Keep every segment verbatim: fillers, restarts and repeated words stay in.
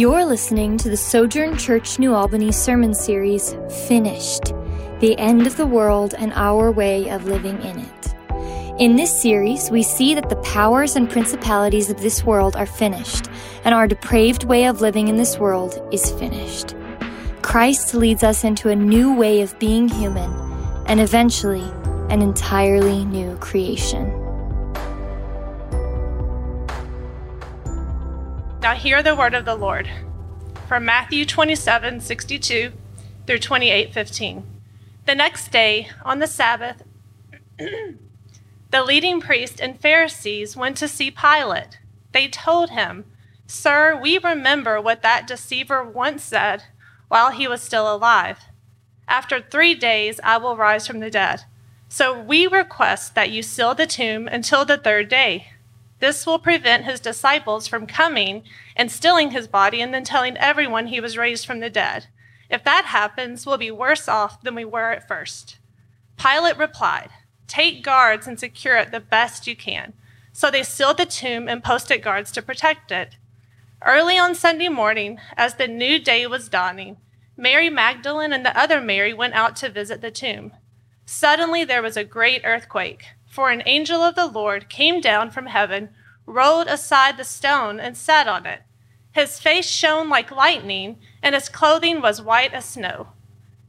You're listening to the Sojourn Church New Albany sermon series, Finished, The End of the World and Our Way of Living in It. In this series, we see that the powers and principalities of this world are finished, and our depraved way of living in this world is finished. Christ leads us into a new way of being human, and eventually, an entirely new creation. Now hear the word of the Lord from Matthew twenty-seven sixty-two through twenty-eight fifteen. The next day, on the Sabbath, the leading priests and Pharisees went to see Pilate. They told him, "Sir, we remember what that deceiver once said while he was still alive. After three days, I will rise from the dead. So we request that you seal the tomb until the third day. This will prevent his disciples from coming and stealing his body and then telling everyone he was raised from the dead. If that happens, we'll be worse off than we were at first." Pilate replied, "Take guards and secure it the best you can." So they sealed the tomb and posted guards to protect it. Early on Sunday morning, as the new day was dawning, Mary Magdalene and the other Mary went out to visit the tomb. Suddenly there was a great earthquake. For an angel of the Lord came down from heaven, rolled aside the stone, and sat on it. His face shone like lightning, and his clothing was white as snow.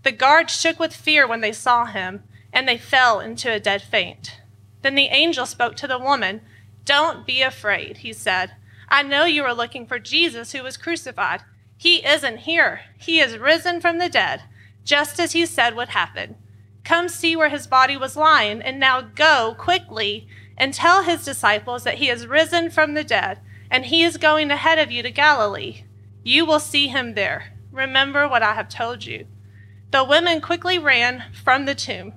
The guards shook with fear when they saw him, and they fell into a dead faint. Then the angel spoke to the woman. "Don't be afraid," he said. "I know you are looking for Jesus who was crucified. He isn't here. He is risen from the dead, just as he said would happen. Come see where his body was lying, and now go quickly and tell his disciples that he is risen from the dead, and he is going ahead of you to Galilee. You will see him there. Remember what I have told you." The women quickly ran from the tomb.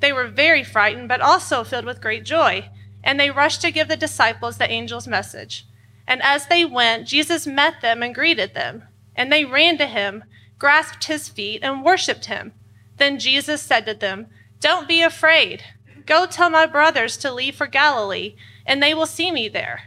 They were very frightened, but also filled with great joy, and they rushed to give the disciples the angel's message. And as they went, Jesus met them and greeted them, and they ran to him, grasped his feet, and worshipped him. Then Jesus said to them, "Don't be afraid. Go tell my brothers to leave for Galilee, and they will see me there."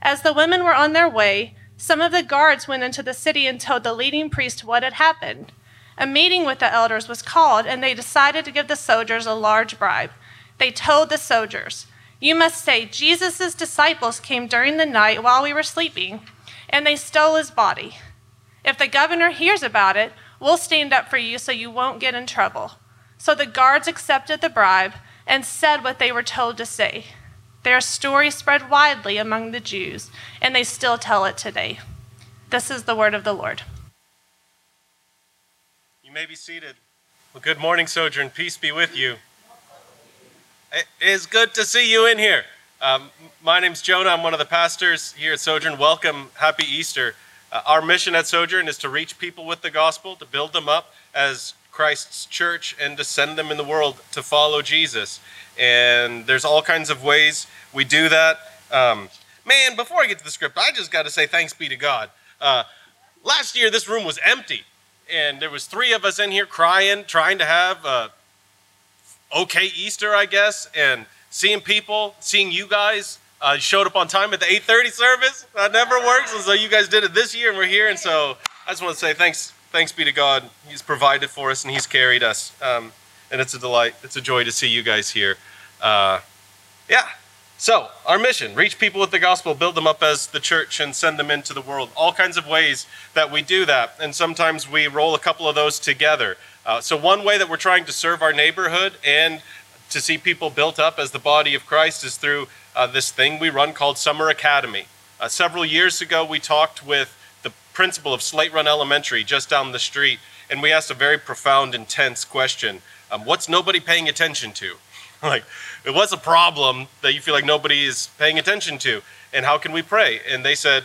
As the women were on their way, some of the guards went into the city and told the leading priest what had happened. A meeting with the elders was called, and they decided to give the soldiers a large bribe. They told the soldiers, "You must say, Jesus' disciples came during the night while we were sleeping, and they stole his body. If the governor hears about it, we'll stand up for you so you won't get in trouble." So the guards accepted the bribe and said what they were told to say. Their story spread widely among the Jews, and they still tell it today. This is the word of the Lord. You may be seated. Well, good morning, Sojourn. Peace be with you. It is good to see you in here. Um, my name's Jonah. I'm one of the pastors here at Sojourn. Welcome. Happy Easter. Our mission at Sojourn is to reach people with the gospel, to build them up as Christ's church, and to send them in the world to follow Jesus. And there's all kinds of ways we do that. Um, man, before I get to the script, I just got to say thanks be to God. Uh, last year, this room was empty, and there was three of us in here crying, trying to have a okay Easter, I guess, and seeing people, seeing you guys. I uh, showed up on time at the eight thirty service. That never works. And so you guys did it this year, and we're here. And so I just want to say thanks thanks be to God. He's provided for us, and he's carried us. Um, and it's a delight. It's a joy to see you guys here. Uh, yeah. So our mission, reach people with the gospel, build them up as the church, and send them into the world. All kinds of ways that we do that. And sometimes we roll a couple of those together. Uh, so one way that we're trying to serve our neighborhood and to see people built up as the body of Christ is through Uh, this thing we run called Summer Academy. Uh, several years ago, we talked with the principal of Slate Run Elementary just down the street, and we asked a very profound, intense question. Um, what's nobody paying attention to? Like, what's a problem that you feel like nobody is paying attention to? And how can we pray? And they said,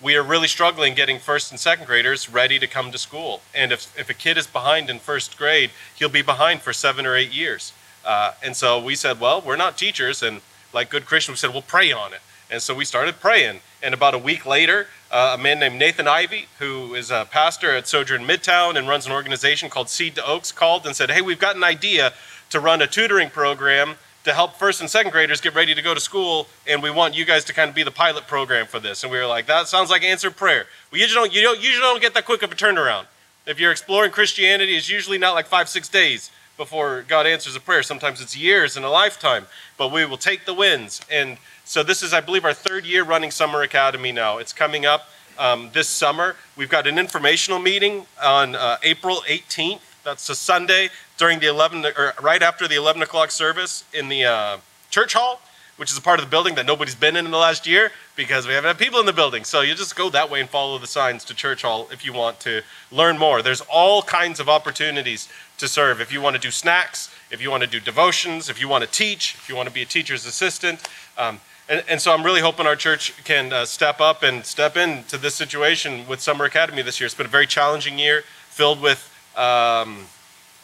we are really struggling getting first and second graders ready to come to school. And if, if a kid is behind in first grade, he'll be behind for seven or eight years. Uh, and so we said, well, we're not teachers, and like good Christians, we said, we'll pray on it. And so we started praying. And about a week later, uh, a man named Nathan Ivey, who is a pastor at Sojourn Midtown and runs an organization called Seed to Oaks, called and said, hey, we've got an idea to run a tutoring program to help first and second graders get ready to go to school, and we want you guys to kind of be the pilot program for this. And we were like, that sounds like answered prayer. We usually don't, you don't, usually don't get that quick of a turnaround. If you're exploring Christianity, it's usually not like five, six days before God answers a prayer. Sometimes it's years and a lifetime, but we will take the wins. And so this is, I believe, our third year running Summer Academy now. It's coming up um, this summer. We've got an informational meeting on uh, April eighteenth. That's a Sunday during the eleven, or right after the eleven o'clock service in the uh, church hall, which is a part of the building that nobody's been in in the last year because we haven't had people in the building. So you just go that way and follow the signs to church hall if you want to learn more. There's all kinds of opportunities to serve. If you want to do snacks, if you want to do devotions, if you want to teach, if you want to be a teacher's assistant. Um, and, and so I'm really hoping our church can uh, step up and step into this situation with Summer Academy this year. It's been a very challenging year filled with Um,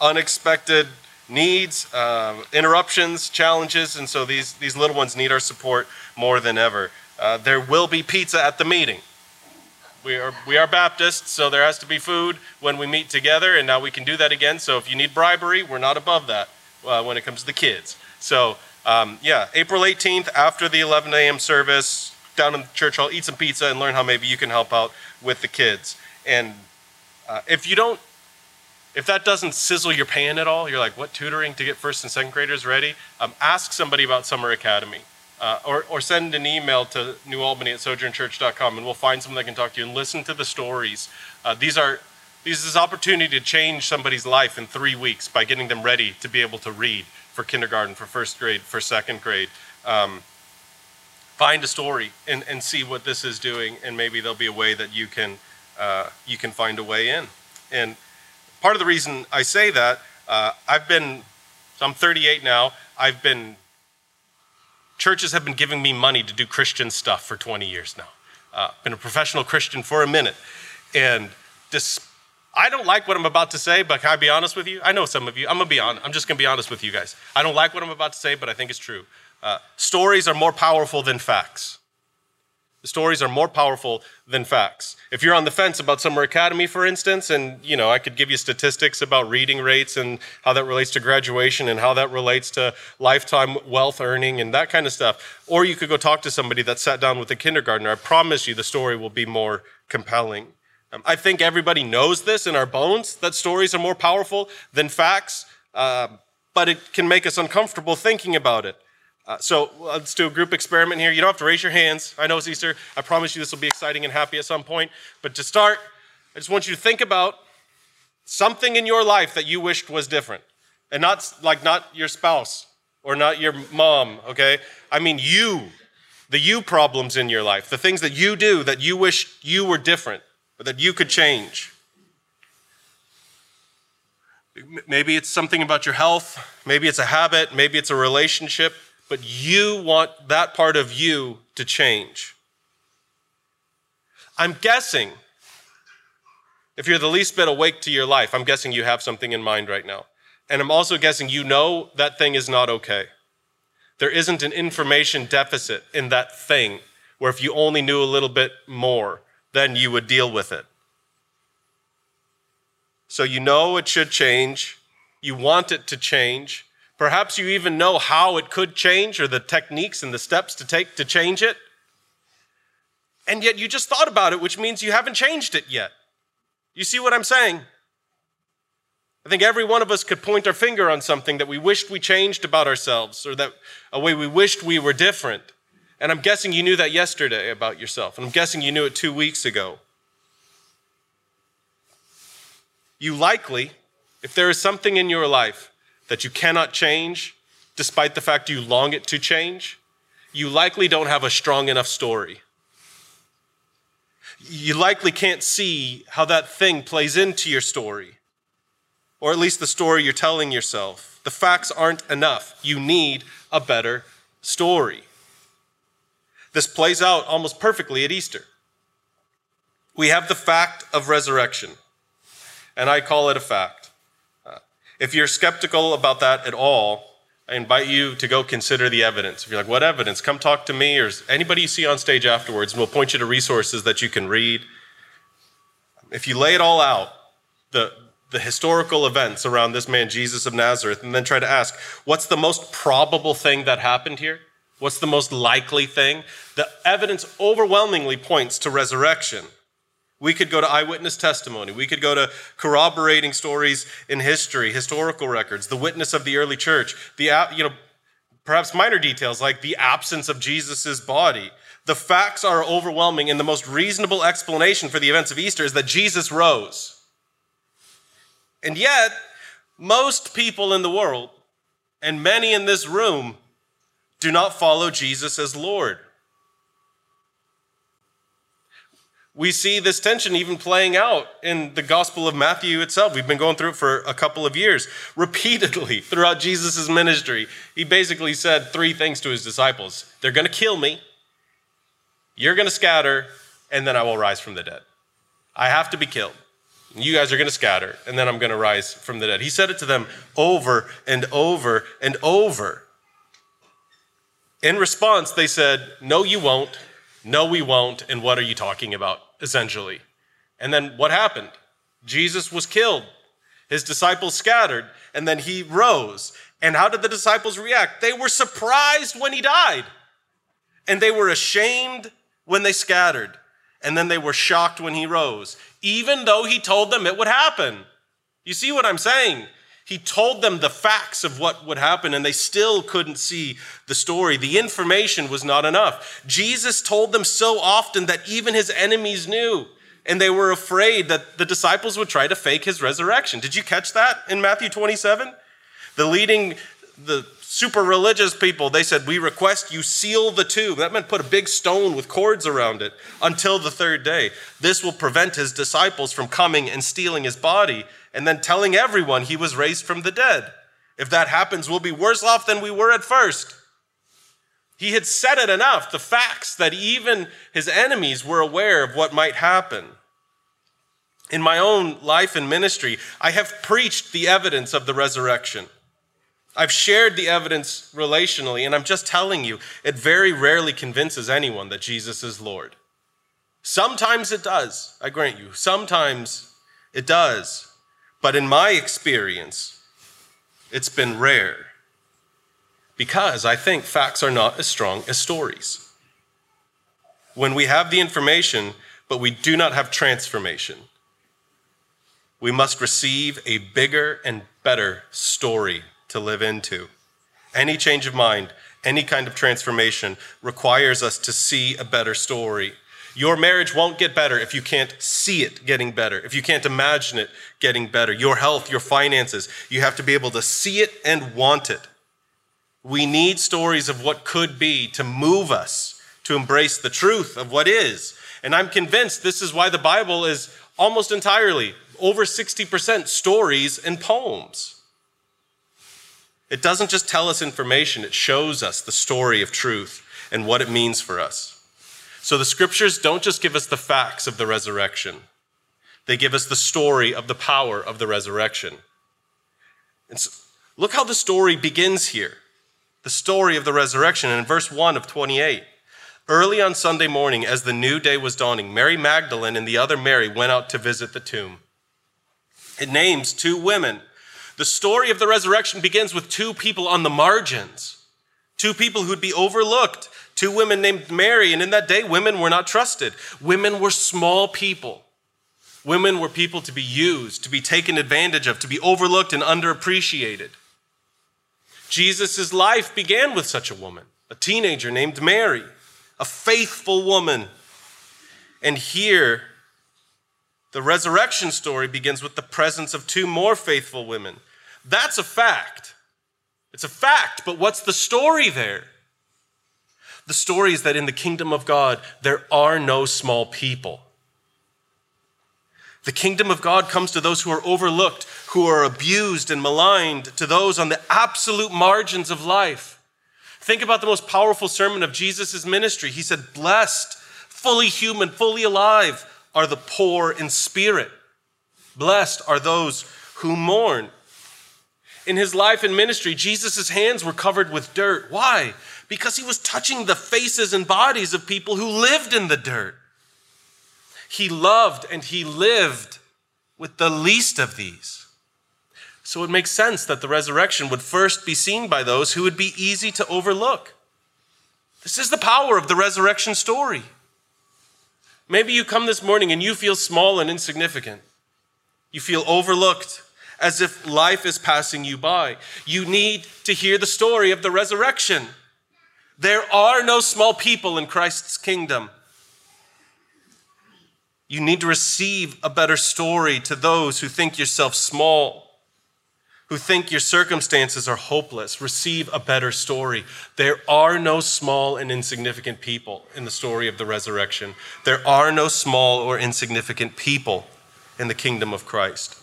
unexpected needs, uh, interruptions, challenges, and so these, these little ones need our support more than ever. Uh, there will be pizza at the meeting. We are, we are Baptists, so there has to be food when we meet together, and now we can do that again. So if you need bribery, we're not above that uh, when it comes to the kids. So um, yeah, April eighteenth after the eleven a m service, down in the church hall, eat some pizza and learn how maybe you can help out with the kids. And uh, if you don't, If that doesn't sizzle your pan at all, you're like, what tutoring to get first and second graders ready? Um, ask somebody about Summer Academy uh, or, or send an email to new albany at sojourn church dot com and we'll find someone that can talk to you and listen to the stories. Uh, these are, these is an opportunity to change somebody's life in three weeks by getting them ready to be able to read for kindergarten, for first grade, for second grade. Um, find a story and, and see what this is doing, and maybe there'll be a way that you can, uh, you can find a way in. And part of the reason I say that, uh, I've been, so I'm thirty-eight now, I've been, churches have been giving me money to do Christian stuff for twenty years now. Uh, been a professional Christian for a minute. And this, I don't like what I'm about to say, but can I be honest with you? I know some of you, I'm gonna be on, I'm just gonna be honest with you guys. I don't like what I'm about to say, but I think it's true. Uh, stories are more powerful than facts. The stories are more powerful than facts. If you're on the fence about Summer Academy, for instance, and you know, I could give you statistics about reading rates and how that relates to graduation and how that relates to lifetime wealth earning and that kind of stuff. Or you could go talk to somebody that sat down with a kindergartner. I promise you the story will be more compelling. Um, I think everybody knows this in our bones, that stories are more powerful than facts, uh, but it can make us uncomfortable thinking about it. Uh, so let's do a group experiment here. You don't have to raise your hands. I know it's Easter. I promise you this will be exciting and happy at some point. But to start, I just want you to think about something in your life that you wished was different. And not like not your spouse or not your mom, okay? I mean you, the you problems in your life, the things that you do that you wish you were different or that you could change. Maybe it's something about your health. Maybe it's a habit. Maybe it's a relationship. But you want that part of you to change. I'm guessing, if you're the least bit awake to your life, I'm guessing you have something in mind right now. And I'm also guessing you know that thing is not okay. There isn't an information deficit in that thing where if you only knew a little bit more, then you would deal with it. So you know it should change. You want it to change. Perhaps you even know how it could change or the techniques and the steps to take to change it. And yet you just thought about it, which means you haven't changed it yet. You see what I'm saying? I think every one of us could point our finger on something that we wished we changed about ourselves or that a way we wished we were different. And I'm guessing you knew that yesterday about yourself. And I'm guessing you knew it two weeks ago. You likely, if there is something in your life that you cannot change, despite the fact you long it to change, you likely don't have a strong enough story. You likely can't see how that thing plays into your story, or at least the story you're telling yourself. The facts aren't enough. You need a better story. This plays out almost perfectly at Easter. We have the fact of resurrection, and I call it a fact. If you're skeptical about that at all, I invite you to go consider the evidence. If you're like, what evidence? Come talk to me or anybody you see on stage afterwards, and we'll point you to resources that you can read. If you lay it all out, the, the historical events around this man, Jesus of Nazareth, and then try to ask, what's the most probable thing that happened here? What's the most likely thing? The evidence overwhelmingly points to resurrection. We could go to eyewitness testimony. We could go to corroborating stories in history, historical records, the witness of the early church, the, you know, perhaps minor details like the absence of Jesus's body. The facts are overwhelming, and the most reasonable explanation for the events of Easter is that Jesus rose. And yet, most people in the world, and many in this room, do not follow Jesus as Lord. We see this tension even playing out in the Gospel of Matthew itself. We've been going through it for a couple of years. Repeatedly throughout Jesus' ministry, he basically said three things to his disciples. They're going to kill me, you're going to scatter, and then I will rise from the dead. I have to be killed. You guys are going to scatter, and then I'm going to rise from the dead. He said it to them over and over and over. In response, they said, no, you won't. No, we won't. And what are you talking about, essentially? And then what happened? Jesus was killed. His disciples scattered. And then he rose. And how did the disciples react? They were surprised when he died. And they were ashamed when they scattered. And then they were shocked when he rose, even though he told them it would happen. You see what I'm saying? He told them the facts of what would happen, and they still couldn't see the story. The information was not enough. Jesus told them so often that even his enemies knew, and they were afraid that the disciples would try to fake his resurrection. Did you catch that in Matthew twenty-seven? The leading, the super religious people, they said, we request you seal the tomb. That meant put a big stone with cords around it until the third day. This will prevent his disciples from coming and stealing his body. And then telling everyone he was raised from the dead. If that happens, we'll be worse off than we were at first. He had said it enough, the facts, that even his enemies were aware of what might happen. In my own life and ministry, I have preached the evidence of the resurrection. I've shared the evidence relationally, and I'm just telling you, it very rarely convinces anyone that Jesus is Lord. Sometimes it does, I grant you. Sometimes it does. But in my experience, it's been rare because I think facts are not as strong as stories. When we have the information, but we do not have transformation, we must receive a bigger and better story to live into. Any change of mind, any kind of transformation requires us to see a better story. Your marriage won't get better if you can't see it getting better, if you can't imagine it getting better. Your health, your finances, you have to be able to see it and want it. We need stories of what could be to move us to embrace the truth of what is. And I'm convinced this is why the Bible is almost entirely, over sixty percent, stories and poems. It doesn't just tell us information, it shows us the story of truth and what it means for us. So the scriptures don't just give us the facts of the resurrection. They give us the story of the power of the resurrection. And so, look how the story begins here. The story of the resurrection in verse one of twenty-eight. Early on Sunday morning, as the new day was dawning, Mary Magdalene and the other Mary went out to visit the tomb. It names two women. The story of the resurrection begins with two people on the margins, two people who'd be overlooked. Two women named Mary, and in that day, women were not trusted. Women were small people. Women were people to be used, to be taken advantage of, to be overlooked and underappreciated. Jesus' life began with such a woman, a teenager named Mary, a faithful woman. And here, the resurrection story begins with the presence of two more faithful women. That's a fact. It's a fact, but what's the story there? The story is that in the kingdom of God, there are no small people. The kingdom of God comes to those who are overlooked, who are abused and maligned, to those on the absolute margins of life. Think about the most powerful sermon of Jesus' ministry. He said, blessed, fully human, fully alive are the poor in spirit. Blessed are those who mourn. In his life and ministry, Jesus' hands were covered with dirt. Why? Because he was touching the faces and bodies of people who lived in the dirt. He loved and he lived with the least of these. So it makes sense that the resurrection would first be seen by those who would be easy to overlook. This is the power of the resurrection story. Maybe you come this morning and you feel small and insignificant. You feel overlooked, as if life is passing you by. You need to hear the story of the resurrection. There are no small people in Christ's kingdom. You need to receive a better story to those who think yourself small, who think your circumstances are hopeless. Receive a better story. There are no small and insignificant people in the story of the resurrection. There are no small or insignificant people in the kingdom of Christ.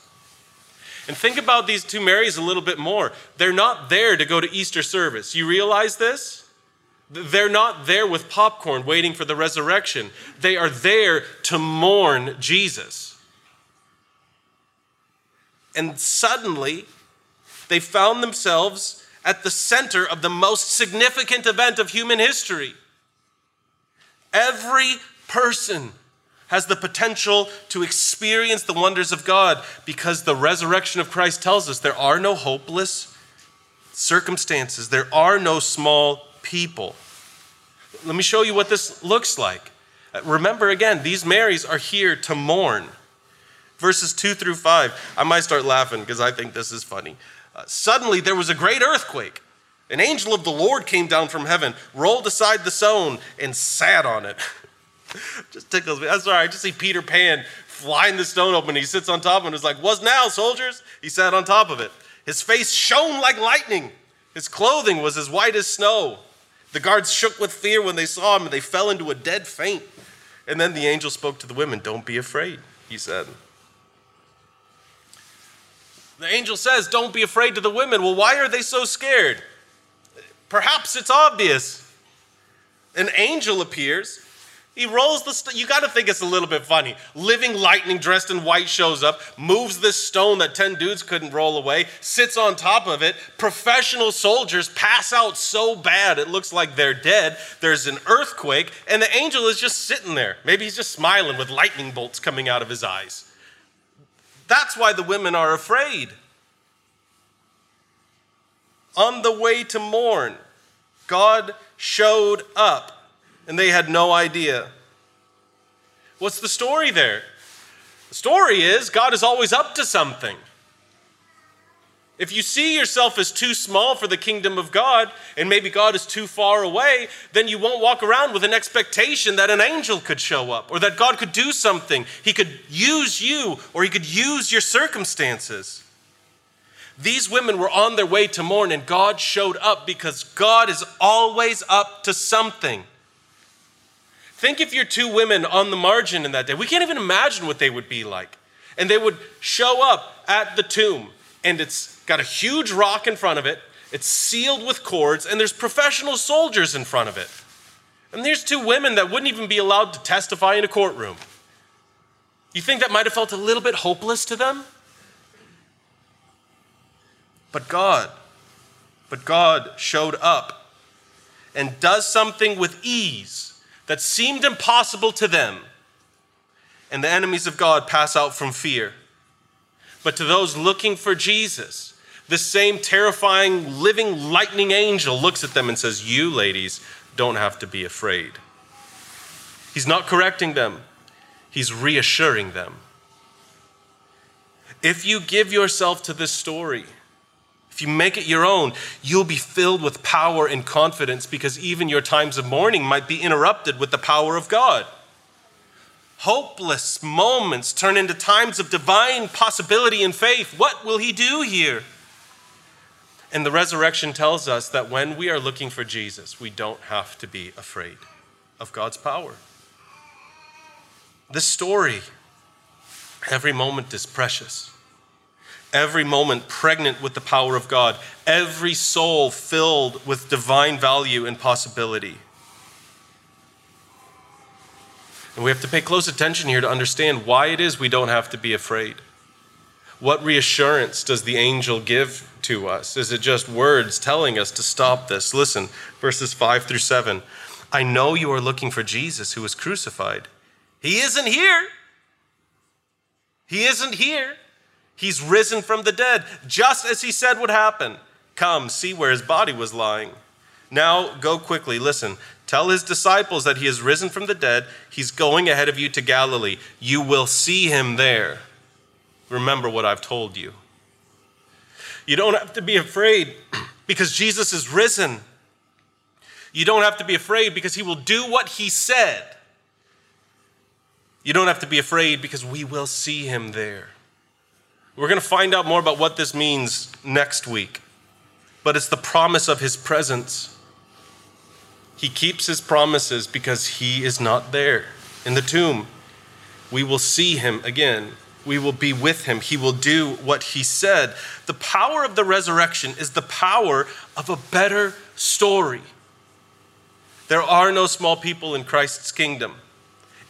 And think about these two Marys a little bit more. They're not there to go to Easter service. You realize this? They're not there with popcorn waiting for the resurrection. They are there to mourn Jesus. And suddenly, they found themselves at the center of the most significant event of human history. Every person has the potential to experience the wonders of God because the resurrection of Christ tells us there are no hopeless circumstances. There are no small people. Let me show you what this looks like. Remember again, these Marys are here to mourn. Verses two through five. I might start laughing because I think this is funny. Uh, Suddenly there was a great earthquake. An angel of the Lord came down from heaven, rolled aside the stone, and sat on it. Just tickles me. I'm sorry, I just see Peter Pan flying the stone open. He sits on top of it and is like, "What's now, soldiers?" He sat on top of it. His face shone like lightning. His clothing was as white as snow. The guards shook with fear when they saw him, and they fell into a dead faint. And then the angel spoke to the women. "Don't be afraid," he said. The angel says, "Don't be afraid," to the women. Well, why are they so scared? Perhaps it's obvious. An angel appears. He rolls the stone. You got to think it's a little bit funny. Living lightning dressed in white shows up, moves this stone that ten dudes couldn't roll away, sits on top of it. Professional soldiers pass out so bad it looks like they're dead. There's an earthquake, and the angel is just sitting there. Maybe he's just smiling with lightning bolts coming out of his eyes. That's why the women are afraid. On the way to mourn, God showed up. And they had no idea. What's the story there? The story is God is always up to something. If you see yourself as too small for the kingdom of God, and maybe God is too far away, then you won't walk around with an expectation that an angel could show up, or that God could do something. He could use you, or he could use your circumstances. These women were on their way to mourn, and God showed up because God is always up to something. Think if you're two women on the margin in that day. We can't even imagine what they would be like. And they would show up at the tomb, and it's got a huge rock in front of it. It's sealed with cords, and there's professional soldiers in front of it. And there's two women that wouldn't even be allowed to testify in a courtroom. You think that might have felt a little bit hopeless to them? But God, but God showed up and does something with ease that seemed impossible to them, and the enemies of God pass out from fear. But to those looking for Jesus, the same terrifying, living, lightning angel looks at them and says, "You ladies don't have to be afraid." He's not correcting them. He's reassuring them. If you give yourself to this story, if you make it your own, you'll be filled with power and confidence because even your times of mourning might be interrupted with the power of God. Hopeless moments turn into times of divine possibility and faith. What will he do here? And the resurrection tells us that when we are looking for Jesus, we don't have to be afraid of God's power. This story, every moment is precious. Every moment pregnant with the power of God, every soul filled with divine value and possibility. And we have to pay close attention here to understand why it is we don't have to be afraid. What reassurance does the angel give to us? Is it just words telling us to stop this? Listen, verses five through seven. "I know you are looking for Jesus who was crucified. He isn't here. He isn't here. He's risen from the dead, just as he said would happen. Come, see where his body was lying. Now go quickly, listen. Tell his disciples that he has risen from the dead. He's going ahead of you to Galilee. You will see him there. Remember what I've told you. You don't have to be afraid because Jesus is risen. You don't have to be afraid because he will do what he said. You don't have to be afraid because we will see him there. We're going to find out more about what this means next week, but it's the promise of his presence. He keeps his promises because he is not there in the tomb. We will see him again. We will be with him. He will do what he said. The power of the resurrection is the power of a better story. There are no small people in Christ's kingdom.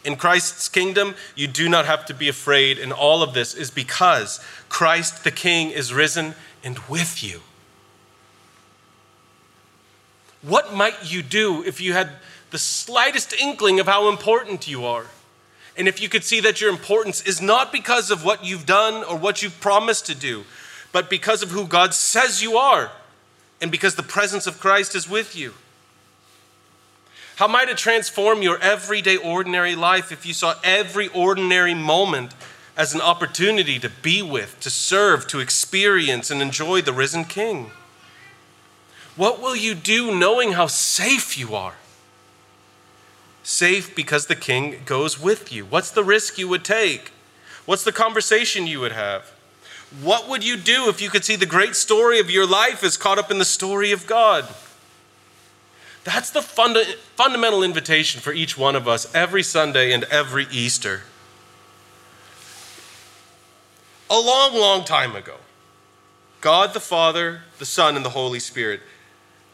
In Christ's kingdom, you do not have to be afraid, and all of this is because Christ the King is risen and with you. What might you do if you had the slightest inkling of how important you are? And if you could see that your importance is not because of what you've done or what you've promised to do, but because of who God says you are, and because the presence of Christ is with you. How might it transform your everyday, ordinary life if you saw every ordinary moment as an opportunity to be with, to serve, to experience, and enjoy the risen King? What will you do knowing how safe you are? Safe because the King goes with you. What's the risk you would take? What's the conversation you would have? What would you do if you could see the great story of your life is caught up in the story of God? That's the funda- fundamental invitation for each one of us every Sunday and every Easter. A long, long time ago, God the Father, the Son, and the Holy Spirit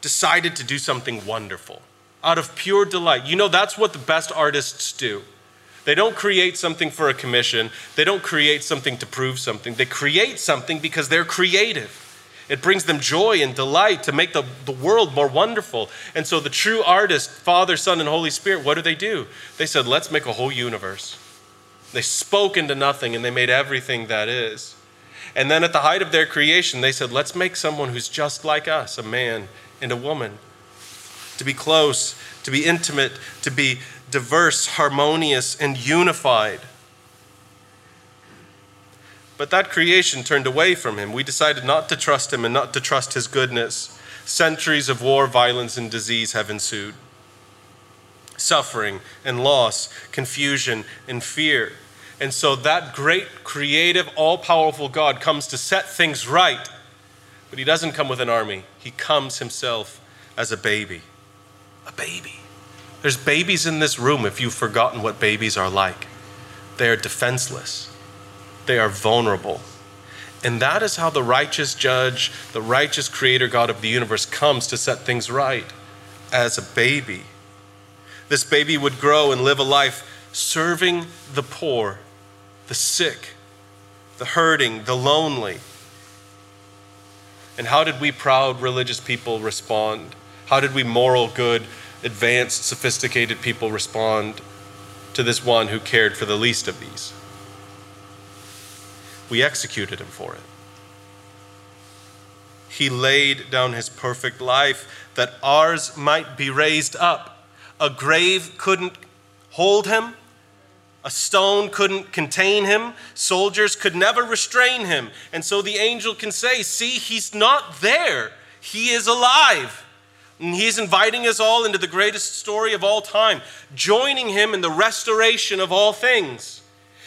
decided to do something wonderful. Out of pure delight. You know, that's what the best artists do. They don't create something for a commission. They don't create something to prove something. They create something because they're creative. It brings them joy and delight to make the, the world more wonderful. And so the true artist, Father, Son, and Holy Spirit, what do they do? They said, let's make a whole universe. They spoke into nothing and they made everything that is. And then at the height of their creation, they said, let's make someone who's just like us, a man and a woman. To be close, to be intimate, to be diverse, harmonious, and unified. But that creation turned away from him. We decided not to trust him and not to trust his goodness. Centuries of war, violence, and disease have ensued. Suffering and loss, confusion and fear. And so that great, creative, all-powerful God comes to set things right. But he doesn't come with an army. He comes himself as a baby. A baby. There's babies in this room if you've forgotten what babies are like. They are defenseless. They are vulnerable. And that is how the righteous judge, the righteous creator God of the universe comes to set things right as a baby. This baby would grow and live a life serving the poor, the sick, the hurting, the lonely. And how did we proud religious people respond? How did we moral, good, advanced, sophisticated people respond to this one who cared for the least of these? We executed him for it. He laid down his perfect life that ours might be raised up. A grave couldn't hold him. A stone couldn't contain him. Soldiers could never restrain him. And so the angel can say, see, he's not there. He is alive. And he's inviting us all into the greatest story of all time, joining him in the restoration of all things.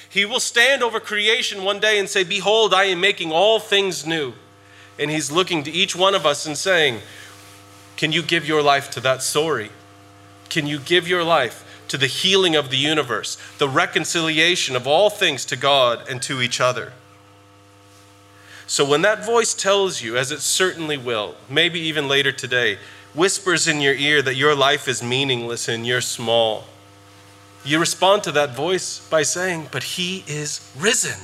He will stand over creation one day and say, behold, I am making all things new. And he's looking to each one of us and saying, can you give your life to that story? Can you give your life to the healing of the universe, the reconciliation of all things to God and to each other? So when that voice tells you, as it certainly will, maybe even later today, whispers in your ear that your life is meaningless and you're small, you respond to that voice by saying, but he is risen.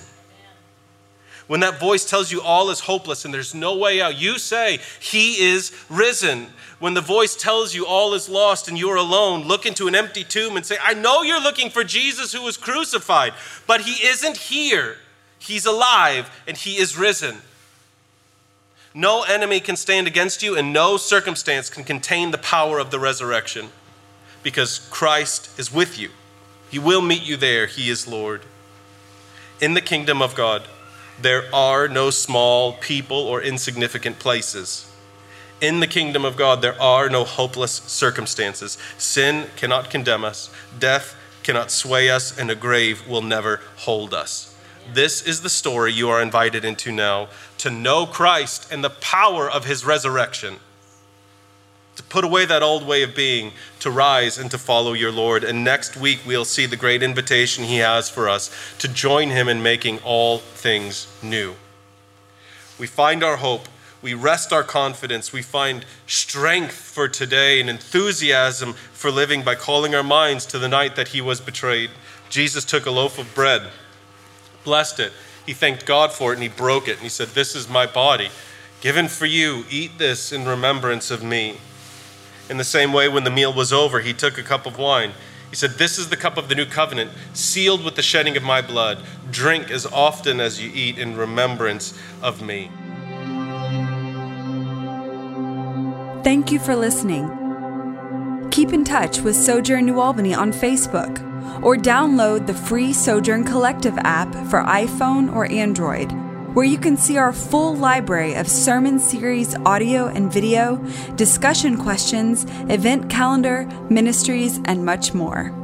When that voice tells you all is hopeless and there's no way out, you say, he is risen. When the voice tells you all is lost and you're alone, look into an empty tomb and say, I know you're looking for Jesus who was crucified, but he isn't here. He's alive and he is risen. No enemy can stand against you, and no circumstance can contain the power of the resurrection, because Christ is with you. He will meet you there. He is Lord. In the kingdom of God, there are no small people or insignificant places. In the kingdom of God, there are no hopeless circumstances. Sin cannot condemn us. Death cannot sway us, and a grave will never hold us. This is the story you are invited into now, to know Christ and the power of his resurrection, to put away that old way of being, to rise and to follow your Lord. And next week, we'll see the great invitation he has for us to join him in making all things new. We find our hope. We rest our confidence. We find strength for today and enthusiasm for living by calling our minds to the night that he was betrayed. Jesus took a loaf of bread, blessed it. He thanked God for it, and he broke it. And he said, "This is my body, given for you. Eat this in remembrance of me." In the same way, when the meal was over, he took a cup of wine. He said, "This is the cup of the new covenant, sealed with the shedding of my blood. Drink as often as you eat in remembrance of me." Thank you for listening. Keep in touch with Sojourn New Albany on Facebook, or download the free Sojourn Collective app for iPhone or Android, where you can see our full library of sermon series, audio and video, discussion questions, event calendar, ministries, and much more.